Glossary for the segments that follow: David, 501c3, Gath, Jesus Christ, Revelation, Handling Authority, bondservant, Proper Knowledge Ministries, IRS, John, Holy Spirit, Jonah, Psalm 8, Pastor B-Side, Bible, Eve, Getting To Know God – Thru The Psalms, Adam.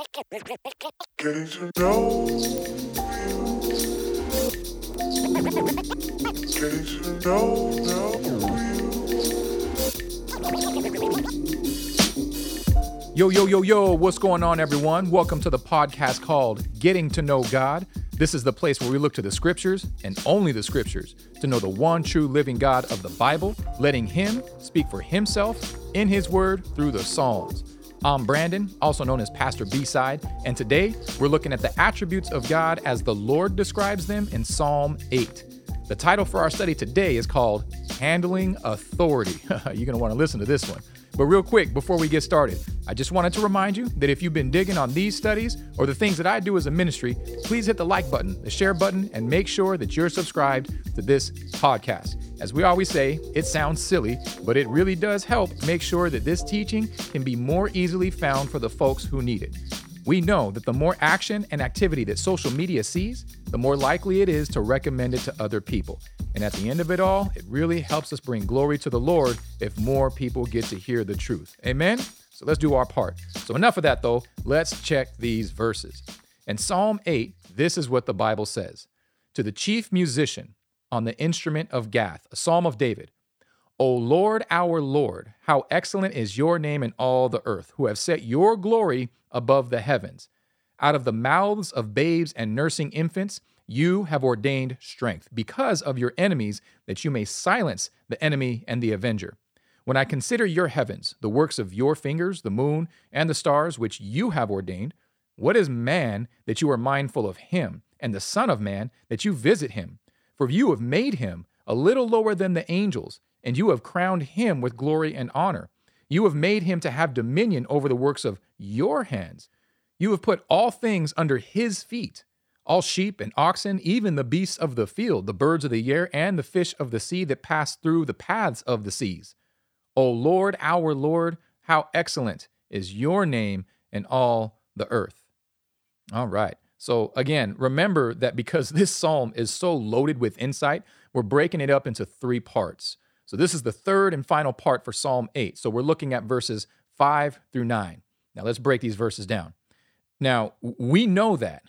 Getting to know you. Getting to know you. Yo, what's going on, everyone? Welcome to the podcast called Getting to Know God. This is the place where we look to the scriptures and only the scriptures to know the one true living God of the Bible, letting him speak for himself in his word through the Psalms. I'm Brandon, also known as Pastor B-Side, and today we're looking at the attributes of God as the Lord describes them in Psalm 8. The title for our study today is called Handling Authority. You're going to want to listen to this one. But real quick, before we get started, I just wanted to remind you that if you've been digging on these studies or the things that I do as a ministry, please hit the like button, the share button, and make sure that you're subscribed to this podcast. As we always say, it sounds silly, but it really does help make sure that this teaching can be more easily found for the folks who need it. We know that the more action and activity that social media sees, the more likely it is to recommend it to other people. And at the end of it all, it really helps us bring glory to the Lord if more people get to hear the truth. Amen? So let's do our part. So enough of that, though. Let's check these verses. In Psalm 8, this is what the Bible says. To the chief musician on the instrument of Gath, a psalm of David. O Lord, our Lord, how excellent is your name in all the earth, who have set your glory above the heavens. Out of the mouths of babes and nursing infants, you have ordained strength because of your enemies, that you may silence the enemy and the avenger. When I consider your heavens, the works of your fingers, the moon and the stars, which you have ordained, what is man that you are mindful of him, and the son of man that you visit him? For you have made him a little lower than the angels, and you have crowned him with glory and honor. You have made him to have dominion over the works of your hands. You have put all things under his feet. All sheep and oxen, even the beasts of the field, the birds of the air, and the fish of the sea that pass through the paths of the seas. O Lord, our Lord, how excellent is your name in all the earth. All right. So again, remember that because this psalm is so loaded with insight, we're breaking it up into three parts. So this is the third and final part for Psalm 8. So we're looking at verses 5 through 9. Now let's break these verses down. Now, we know that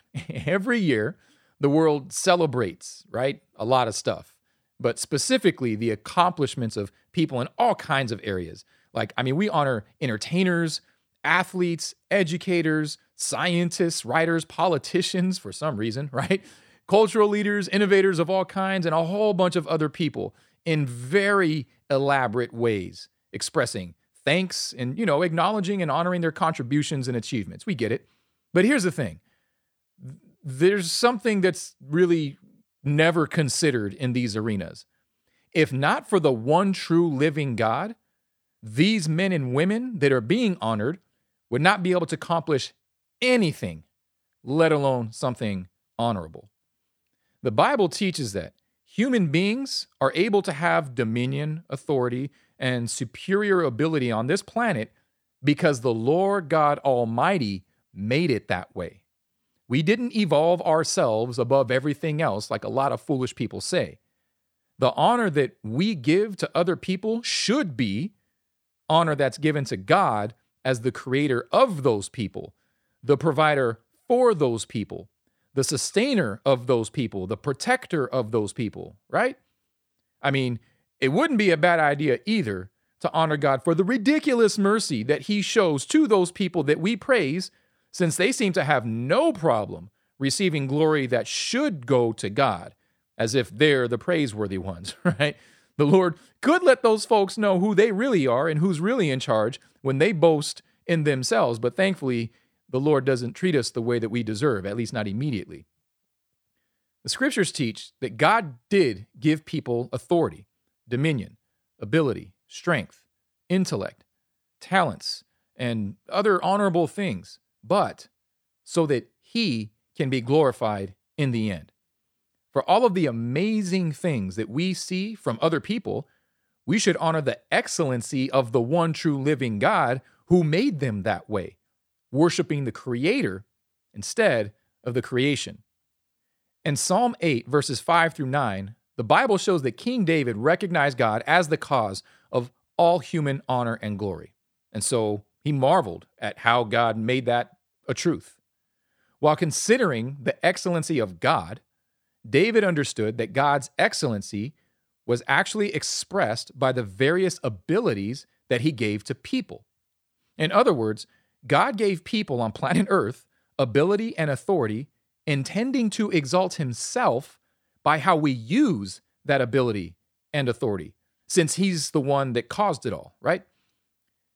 every year the world celebrates, right, a lot of stuff, but specifically the accomplishments of people in all kinds of areas. Like, we honor entertainers, athletes, educators, scientists, writers, politicians for some reason, right? Cultural leaders, innovators of all kinds, and a whole bunch of other people in very elaborate ways, expressing thanks and, acknowledging and honoring their contributions and achievements. We get it. But here's the thing, there's something that's really never considered in these arenas. If not for the one true living God, these men and women that are being honored would not be able to accomplish anything, let alone something honorable. The Bible teaches that human beings are able to have dominion, authority, and superior ability on this planet because the Lord God Almighty made it that way. We didn't evolve ourselves above everything else like a lot of foolish people say. The honor that we give to other people should be honor that's given to God as the creator of those people, the provider for those people, the sustainer of those people, the protector of those people, right? It wouldn't be a bad idea either to honor God for the ridiculous mercy that he shows to those people that we praise, since they seem to have no problem receiving glory that should go to God, as if they're the praiseworthy ones, right? The Lord could let those folks know who they really are and who's really in charge when they boast in themselves, but thankfully, the Lord doesn't treat us the way that we deserve, at least not immediately. The scriptures teach that God did give people authority, dominion, ability, strength, intellect, talents, and other honorable things, but so that he can be glorified in the end. For all of the amazing things that we see from other people, we should honor the excellency of the one true living God who made them that way, worshiping the creator instead of the creation. In Psalm 8, verses 5 through 9, the Bible shows that King David recognized God as the cause of all human honor and glory. And so he marveled at how God made that a truth. While considering the excellency of God, David understood that God's excellency was actually expressed by the various abilities that he gave to people. In other words, God gave people on planet Earth ability and authority, intending to exalt himself by how we use that ability and authority, since he's the one that caused it all, right?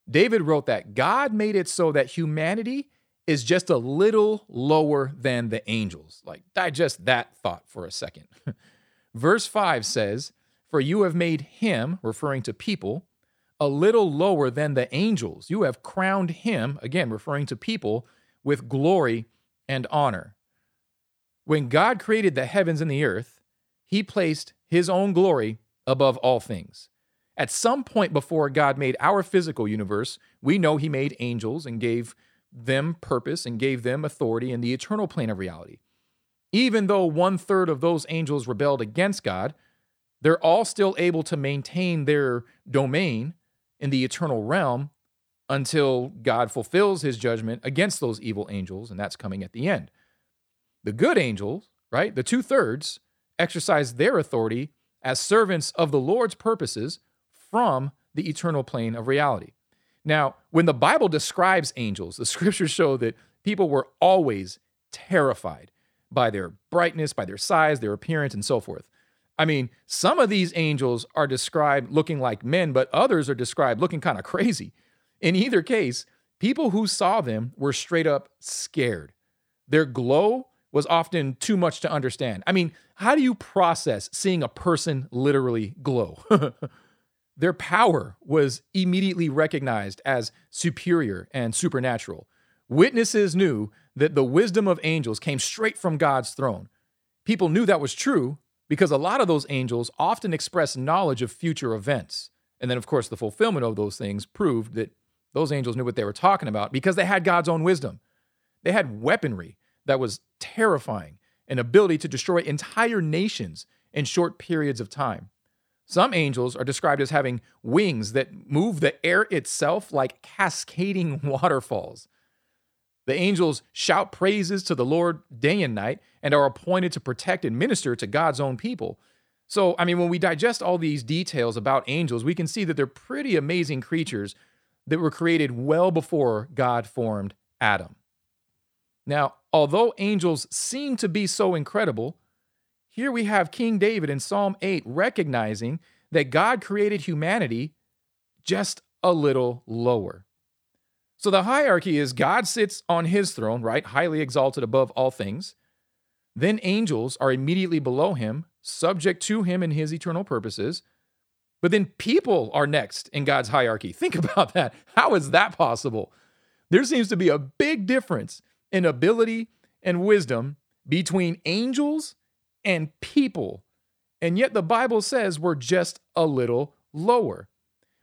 David wrote that God made it so that humanity is just a little lower than the angels. Like, digest that thought for a second. Verse 5 says, "For you have made him," referring to people, "a little lower than the angels. You have crowned him," again, referring to people, "with glory and honor." When God created the heavens and the earth, he placed his own glory above all things. At some point before God made our physical universe, we know he made angels and gave them purpose and gave them authority in the eternal plane of reality. Even though 1/3 of those angels rebelled against God, they're all still able to maintain their domain in the eternal realm until God fulfills his judgment against those evil angels, and that's coming at the end. The good angels, right, the 2/3, exercise their authority as servants of the Lord's purposes from the eternal plane of reality. Now, when the Bible describes angels, the scriptures show that people were always terrified by their brightness, by their size, their appearance, and so forth. I mean, some of these angels are described looking like men, but others are described looking kind of crazy. In either case, people who saw them were straight up scared. Their glow was often too much to understand. I mean, how do you process seeing a person literally glow? Their power was immediately recognized as superior and supernatural. Witnesses knew that the wisdom of angels came straight from God's throne. People knew that was true because a lot of those angels often expressed knowledge of future events. And then, of course, the fulfillment of those things proved that those angels knew what they were talking about because they had God's own wisdom. They had weaponry that was terrifying, an ability to destroy entire nations in short periods of time. Some angels are described as having wings that move the air itself like cascading waterfalls. The angels shout praises to the Lord day and night and are appointed to protect and minister to God's own people. So, I mean, when we digest all these details about angels, we can see that they're pretty amazing creatures that were created well before God formed Adam. Now, although angels seem to be so incredible, here we have King David in Psalm 8 recognizing that God created humanity just a little lower. So the hierarchy is God sits on his throne, right, highly exalted above all things. Then angels are immediately below him, subject to him and his eternal purposes. But then people are next in God's hierarchy. Think about that. How is that possible? There seems to be a big difference in ability and wisdom between angels and people, and yet the Bible says we're just a little lower.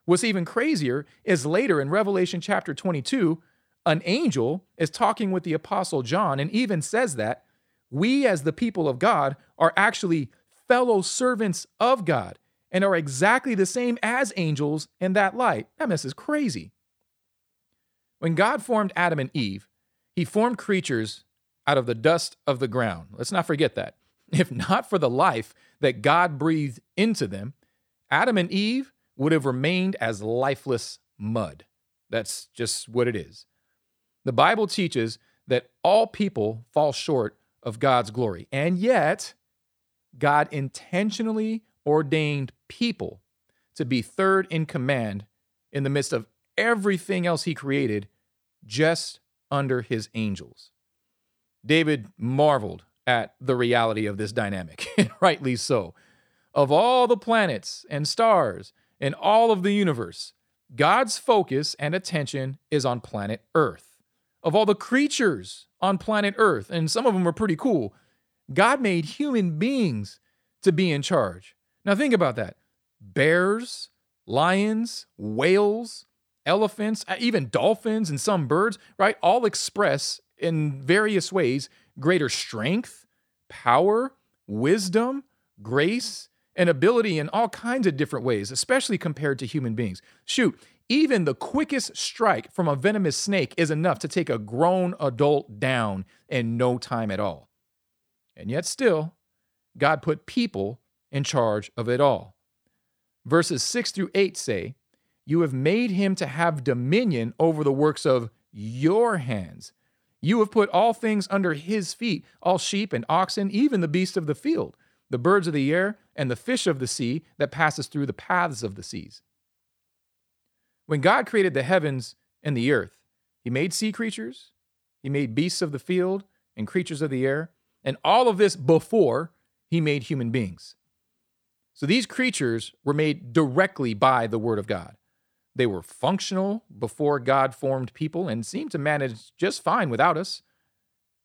What's even crazier is later in Revelation chapter 22, an angel is talking with the Apostle John and even says that we as the people of God are actually fellow servants of God and are exactly the same as angels in that light. That mess is crazy. When God formed Adam and Eve, he formed creatures out of the dust of the ground. Let's not forget that. If not for the life that God breathed into them, Adam and Eve would have remained as lifeless mud. That's just what it is. The Bible teaches that all people fall short of God's glory, and yet God intentionally ordained people to be third in command in the midst of everything else he created, just under his angels. David marveled at the reality of this dynamic, and rightly so. Of all the planets and stars and all of the universe, God's focus and attention is on planet Earth. Of all the creatures on planet Earth, and some of them are pretty cool, God made human beings to be in charge. Now think about that. Bears, lions, whales, elephants, even dolphins and some birds, right, all express in various ways greater strength, power, wisdom, grace, and ability in all kinds of different ways, especially compared to human beings. Shoot, Even the quickest strike from a venomous snake is enough to take a grown adult down in no time at all. And yet still, God put people in charge of it all. Verses 6-8 say, "You have made him to have dominion over the works of your hands. You have put all things under his feet, all sheep and oxen, even the beasts of the field, the birds of the air, and the fish of the sea that passes through the paths of the seas." When God created the heavens and the earth, he made sea creatures, he made beasts of the field and creatures of the air, and all of this before he made human beings. So these creatures were made directly by the word of God. They were functional before God formed people and seemed to manage just fine without us.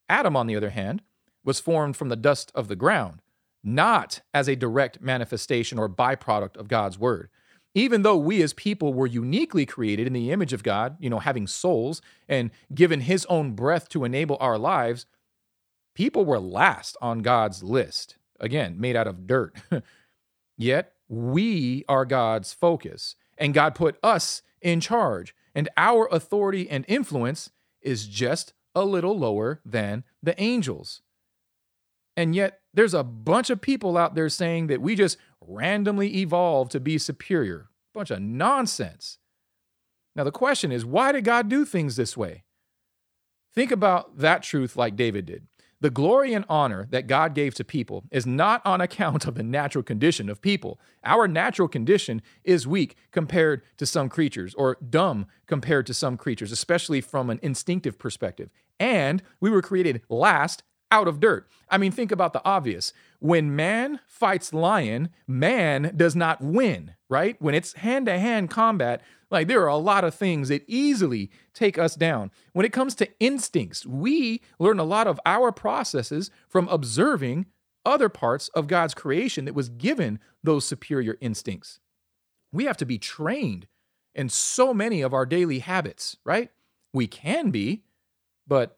Adam, on the other hand, was formed from the dust of the ground, not as a direct manifestation or byproduct of God's word. Even though we as people were uniquely created in the image of God, having souls and given his own breath to enable our lives, people were last on God's list, again, made out of dirt. Yet we are God's focus. And God put us in charge, and our authority and influence is just a little lower than the angels. And yet, there's a bunch of people out there saying that we just randomly evolved to be superior. Bunch of nonsense. Now, the question is, why did God do things this way? Think about that truth like David did. The glory and honor that God gave to people is not on account of the natural condition of people. Our natural condition is weak compared to some creatures, or dumb compared to some creatures, especially from an instinctive perspective. And we were created last out of dirt. Think about the obvious. When man fights lion, man does not win, right? When it's hand-to-hand combat, there are a lot of things that easily take us down. When it comes to instincts, we learn a lot of our processes from observing other parts of God's creation that was given those superior instincts. We have to be trained in so many of our daily habits, right? We can be, but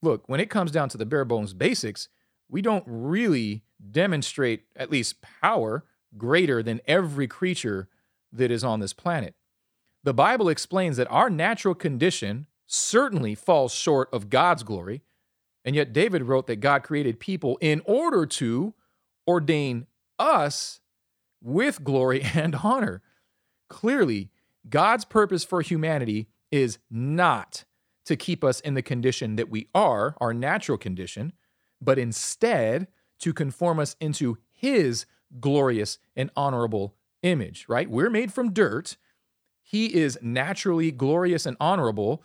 look, when it comes down to the bare bones basics, we don't really demonstrate at least power greater than every creature that is on this planet. The Bible explains that our natural condition certainly falls short of God's glory, and yet David wrote that God created people in order to ordain us with glory and honor. Clearly, God's purpose for humanity is not to keep us in the condition that we are, our natural condition, but instead to conform us into his glorious and honorable image, right? We're made from dirt. He is naturally glorious and honorable.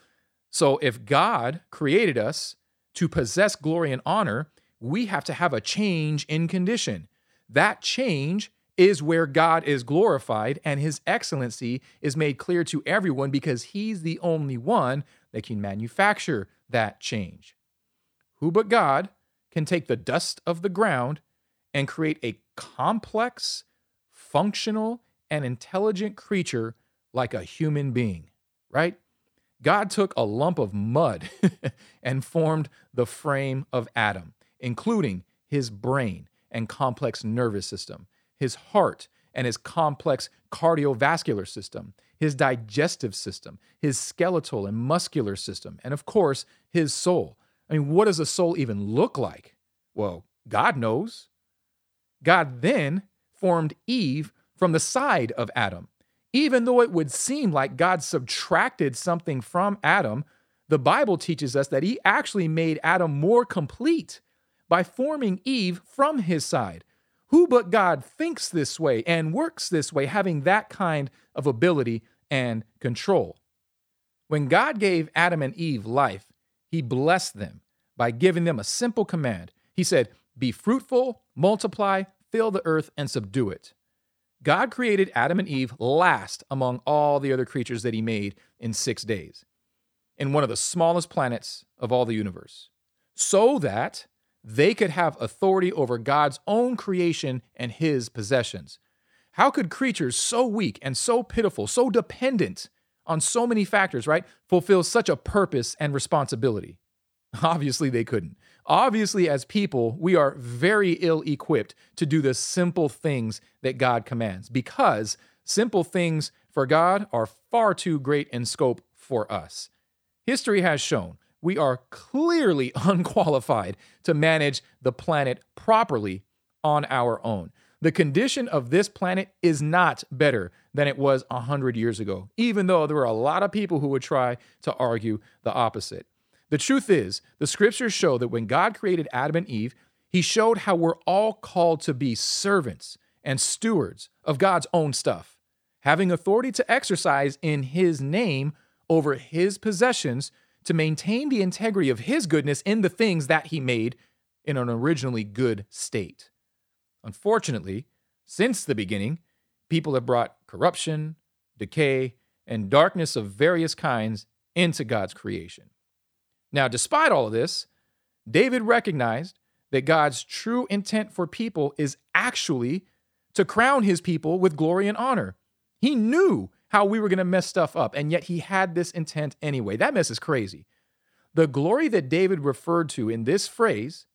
So if God created us to possess glory and honor, we have to have a change in condition. That change is where God is glorified and his excellency is made clear to everyone, because he's the only one that can manufacture that change. Who but God can take the dust of the ground and create a complex, functional, and intelligent creature like a human being, right? God took a lump of mud and formed the frame of Adam, including his brain and complex nervous system, his heart and his complex cardiovascular system, his digestive system, his skeletal and muscular system, and of course, his soul. What does a soul even look like? Well, God knows. God then formed Eve from the side of Adam. Even though it would seem like God subtracted something from Adam, the Bible teaches us that he actually made Adam more complete by forming Eve from his side. Who but God thinks this way and works this way, having that kind of ability and control? When God gave Adam and Eve life, he blessed them by giving them a simple command. He said, "Be fruitful, multiply, fill the earth, and subdue it." God created Adam and Eve last among all the other creatures that he made in 6 days, in one of the smallest planets of all the universe, so that they could have authority over God's own creation and his possessions. How could creatures so weak and so pitiful, so dependent on so many factors, right, fulfill such a purpose and responsibility? Obviously, they couldn't. Obviously, as people, we are very ill-equipped to do the simple things that God commands, because simple things for God are far too great in scope for us. History has shown we are clearly unqualified to manage the planet properly on our own. The condition of this planet is not better than it was 100 years ago, even though there were a lot of people who would try to argue the opposite. The truth is, the scriptures show that when God created Adam and Eve, he showed how we're all called to be servants and stewards of God's own stuff, having authority to exercise in his name over his possessions to maintain the integrity of his goodness in the things that he made in an originally good state. Unfortunately, since the beginning, people have brought corruption, decay, and darkness of various kinds into God's creation. Now, despite all of this, David recognized that God's true intent for people is actually to crown his people with glory and honor. He knew how we were going to mess stuff up, and yet he had this intent anyway. That mess is crazy. The glory that David referred to in this phrase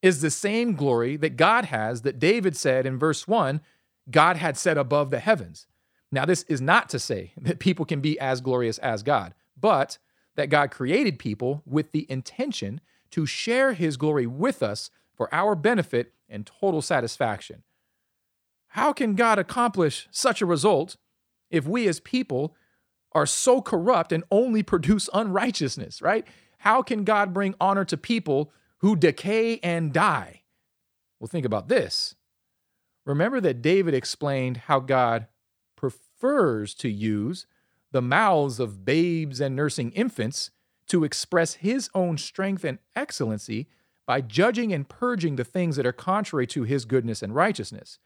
is the same glory that God has, that David said in verse 1, God had set above the heavens. Now, this is not to say that people can be as glorious as God, but that God created people with the intention to share his glory with us for our benefit and total satisfaction. How can God accomplish such a result if we as people are so corrupt and only produce unrighteousness, right? How can God bring honor to people who decay and die? Well, think about this. Remember that David explained how God prefers to use the mouths of babes and nursing infants to express his own strength and excellency by judging and purging the things that are contrary to his goodness and righteousness.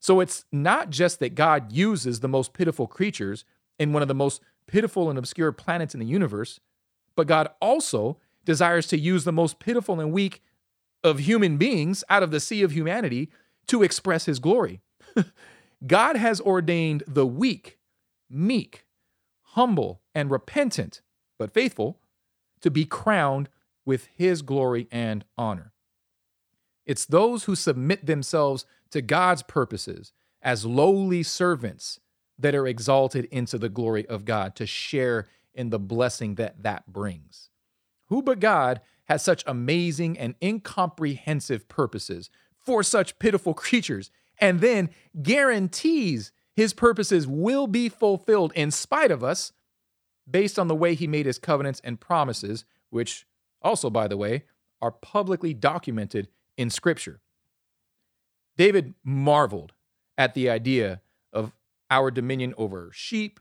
So it's not just that God uses the most pitiful creatures in one of the most pitiful and obscure planets in the universe, but God also desires to use the most pitiful and weak of human beings out of the sea of humanity to express his glory. God has ordained the weak, meek, humble, and repentant, but faithful, to be crowned with his glory and honor. It's those who submit themselves to God's purposes as lowly servants that are exalted into the glory of God to share in the blessing that brings. Who but God has such amazing and incomprehensive purposes for such pitiful creatures, and then guarantees his purposes will be fulfilled in spite of us based on the way he made his covenants and promises, which also, by the way, are publicly documented in Scripture. David marveled at the idea of our dominion over sheep,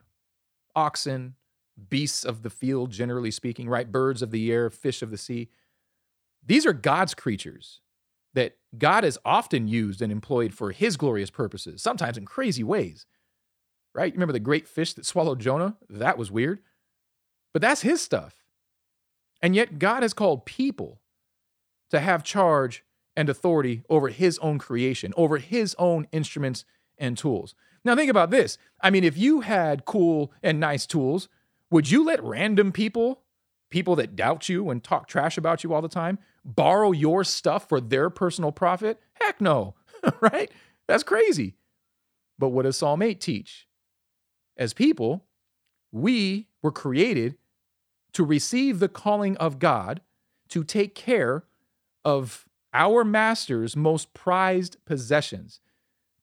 oxen, beasts of the field, generally speaking, right? Birds of the air, fish of the sea. These are God's creatures that God has often used and employed for his glorious purposes, sometimes in crazy ways, right? Remember the great fish that swallowed Jonah? That was weird. But that's his stuff. And yet God has called people to have charge and authority over his own creation, over his own instruments and tools. Now think about this. I mean, if you had cool and nice tools, would you let random people that doubt you and talk trash about you all the time, borrow your stuff for their personal profit? Heck no, right? That's crazy. But what does Psalm 8 teach? As people, we were created to receive the calling of God to take care of our master's most prized possessions,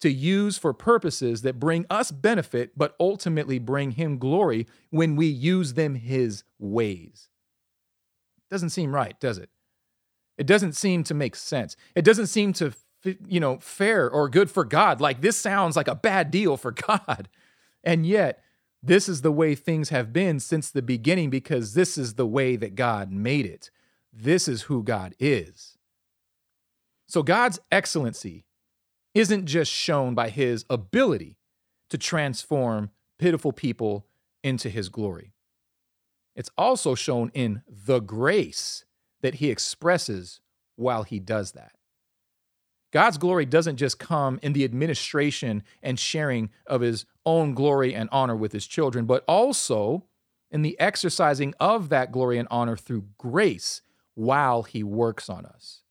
to use for purposes that bring us benefit, but ultimately bring him glory when we use them his ways. Doesn't seem right, does it? It doesn't seem to make sense. It doesn't seem to, fair or good for God. Like, this sounds like a bad deal for God. And yet, this is the way things have been since the beginning, because this is the way that God made it. This is who God is. So God's excellency isn't just shown by his ability to transform pitiful people into his glory. It's also shown in the grace that he expresses while he does that. God's glory doesn't just come in the administration and sharing of his own glory and honor with his children, but also in the exercising of that glory and honor through grace while he works on us.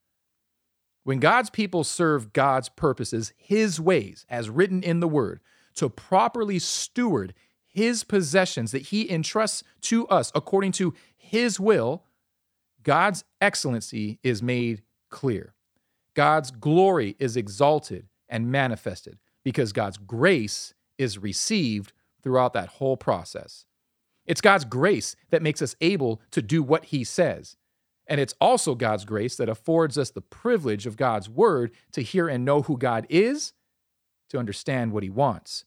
When God's people serve God's purposes, his ways, as written in the word, to properly steward his possessions that he entrusts to us according to his will, God's excellency is made clear. God's glory is exalted and manifested because God's grace is received throughout that whole process. It's God's grace that makes us able to do what he says. And it's also God's grace that affords us the privilege of God's word to hear and know who God is, to understand what he wants.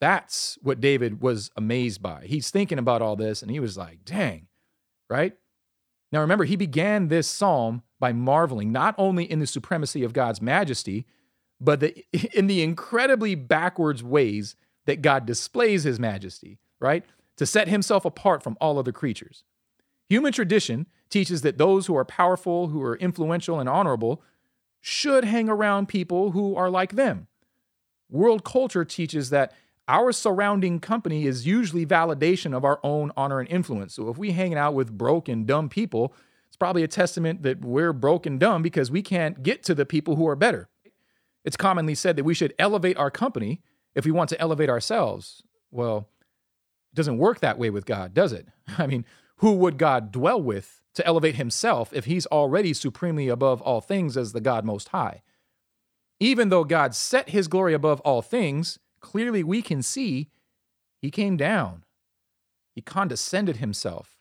That's what David was amazed by. He's thinking about all this, and he was like, dang, right? Now remember, he began this psalm by marveling not only in the supremacy of God's majesty, but in the incredibly backwards ways that God displays his majesty, right? To set himself apart from all other creatures. Human tradition teaches that those who are powerful, who are influential and honorable, should hang around people who are like them. World culture teaches that our surrounding company is usually validation of our own honor and influence. So if we hang out with broke and dumb people, it's probably a testament that we're broke and dumb because we can't get to the people who are better. It's commonly said that we should elevate our company if we want to elevate ourselves. Well, it doesn't work that way with God, does it? I mean, who would God dwell with to elevate himself if he's already supremely above all things as the God Most High? Even though God set his glory above all things, clearly we can see he came down. He condescended himself,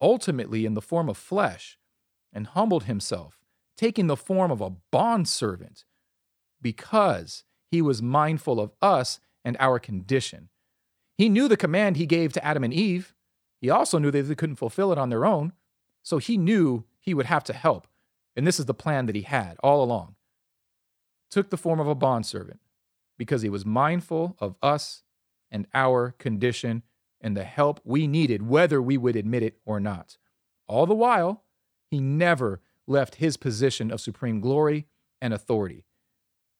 ultimately in the form of flesh, and humbled himself, taking the form of a bondservant, because he was mindful of us and our condition. He knew the command he gave to Adam and Eve. He also knew that they couldn't fulfill it on their own, so he knew he would have to help. And this is the plan that he had all along. Took the form of a bondservant because he was mindful of us and our condition and the help we needed, whether we would admit it or not. All the while, he never left his position of supreme glory and authority.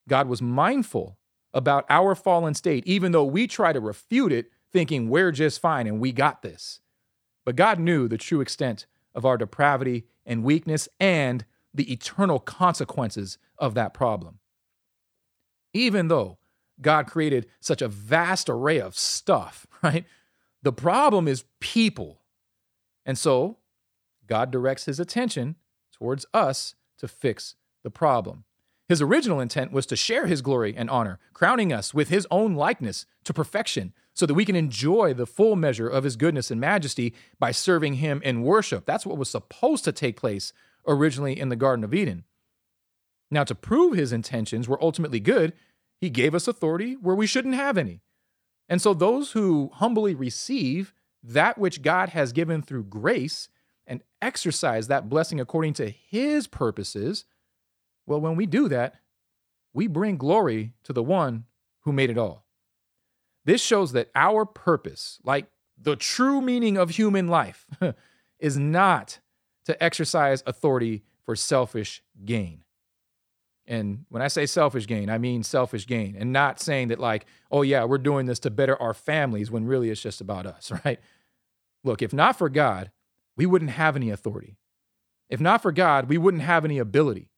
God was mindful about our fallen state, even though we try to refute it, thinking we're just fine and we got this. But God knew the true extent of our depravity and weakness and the eternal consequences of that problem. Even though God created such a vast array of stuff, right? The problem is people. And so God directs his attention towards us to fix the problem. His original intent was to share his glory and honor, crowning us with his own likeness to perfection so that we can enjoy the full measure of his goodness and majesty by serving him in worship. That's what was supposed to take place originally in the Garden of Eden. Now, to prove his intentions were ultimately good, he gave us authority where we shouldn't have any. And so those who humbly receive that which God has given through grace and exercise that blessing according to his purposes, well, when we do that, we bring glory to the one who made it all. This shows that our purpose, like the true meaning of human life, is not to exercise authority for selfish gain. And when I say selfish gain, I mean selfish gain, and not saying that like, oh yeah, we're doing this to better our families when really it's just about us, right? Look, if not for God, we wouldn't have any authority. If not for God, we wouldn't have any ability.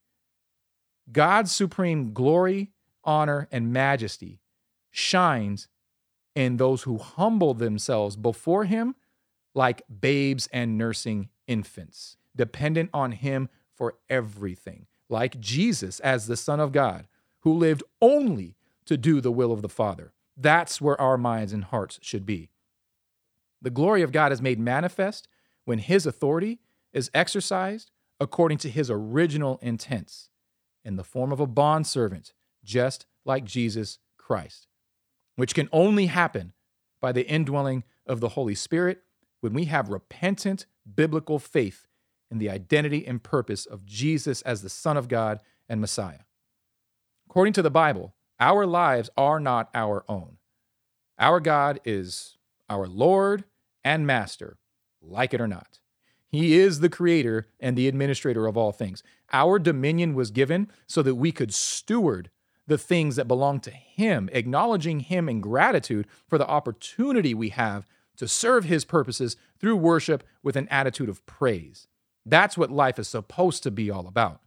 God's supreme glory, honor, and majesty shines in those who humble themselves before him like babes and nursing infants, dependent on him for everything, like Jesus as the Son of God, who lived only to do the will of the Father. That's where our minds and hearts should be. The glory of God is made manifest when his authority is exercised according to his original intents, in the form of a bondservant, just like Jesus Christ, which can only happen by the indwelling of the Holy Spirit when we have repentant biblical faith in the identity and purpose of Jesus as the Son of God and Messiah. According to the Bible, our lives are not our own. Our God is our Lord and Master, like it or not. He is the creator and the administrator of all things. Our dominion was given so that we could steward the things that belong to him, acknowledging him in gratitude for the opportunity we have to serve his purposes through worship with an attitude of praise. That's what life is supposed to be all about.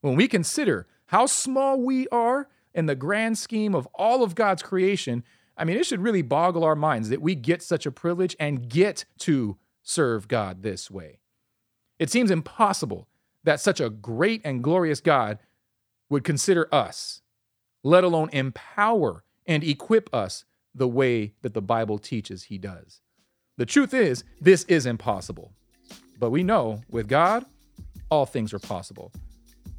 When we consider how small we are in the grand scheme of all of God's creation, I mean, it should really boggle our minds that we get such a privilege and get to serve God this way. It seems impossible that such a great and glorious God would consider us, let alone empower and equip us the way that the Bible teaches he does. The truth is, this is impossible. But we know with God, all things are possible.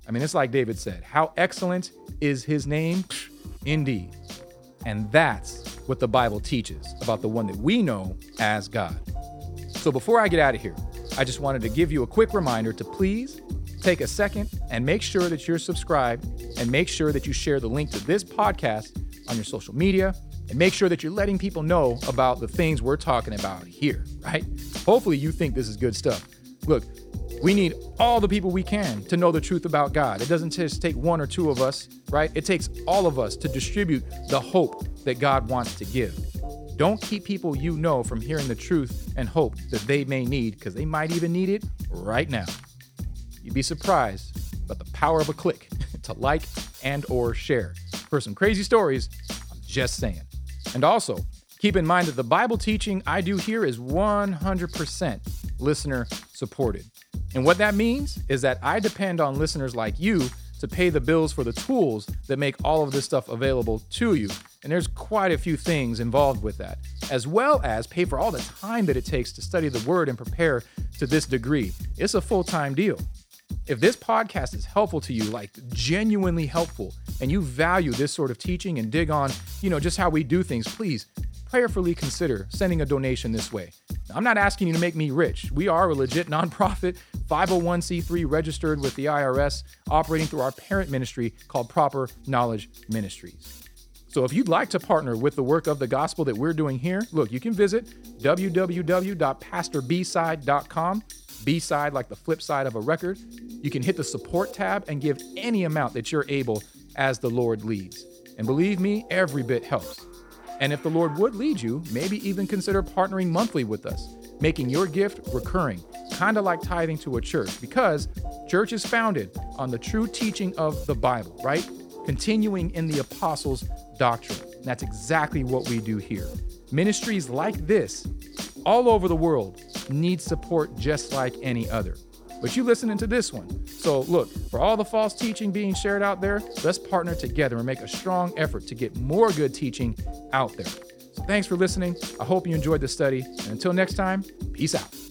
I mean, it's like David said, how excellent is his name indeed. And that's what the Bible teaches about the one that we know as God. So before I get out of here, I just wanted to give you a quick reminder to please take a second and make sure that you're subscribed and make sure that you share the link to this podcast on your social media and make sure that you're letting people know about the things we're talking about here, right? Hopefully you think this is good stuff. Look, we need all the people we can to know the truth about God. It doesn't just take one or two of us, right? It takes all of us to distribute the hope that God wants to give. Don't keep people you know from hearing the truth and hope that they may need, because they might even need it right now. You'd be surprised about the power of a click to like and or share. For some crazy stories, I'm just saying. And also, keep in mind that the Bible teaching I do here is 100% listener supported. And what that means is that I depend on listeners like you to pay the bills for the tools that make all of this stuff available to you. And there's quite a few things involved with that, as well as pay for all the time that it takes to study the Word and prepare to this degree. It's a full-time deal. If this podcast is helpful to you, like genuinely helpful, and you value this sort of teaching and dig on, just how we do things, please prayerfully consider sending a donation this way. Now, I'm not asking you to make me rich. We are a legit nonprofit, 501c3 registered with the IRS, operating through our parent ministry called Proper Knowledge Ministries. So if you'd like to partner with the work of the gospel that we're doing here, look, you can visit www.pastorbside.com, B-side like the flip side of a record. You can hit the support tab and give any amount that you're able as the Lord leads. And believe me, every bit helps. And if the Lord would lead you, maybe even consider partnering monthly with us, making your gift recurring, kind of like tithing to a church, because church is founded on the true teaching of the Bible, right? Continuing in the apostles' doctrine. And that's exactly what we do here. Ministries like this all over the world need support just like any other. But you listening to this one. So look, for all the false teaching being shared out there, let's partner together and make a strong effort to get more good teaching out there. So thanks for listening. I hope you enjoyed the study. And until next time, peace out.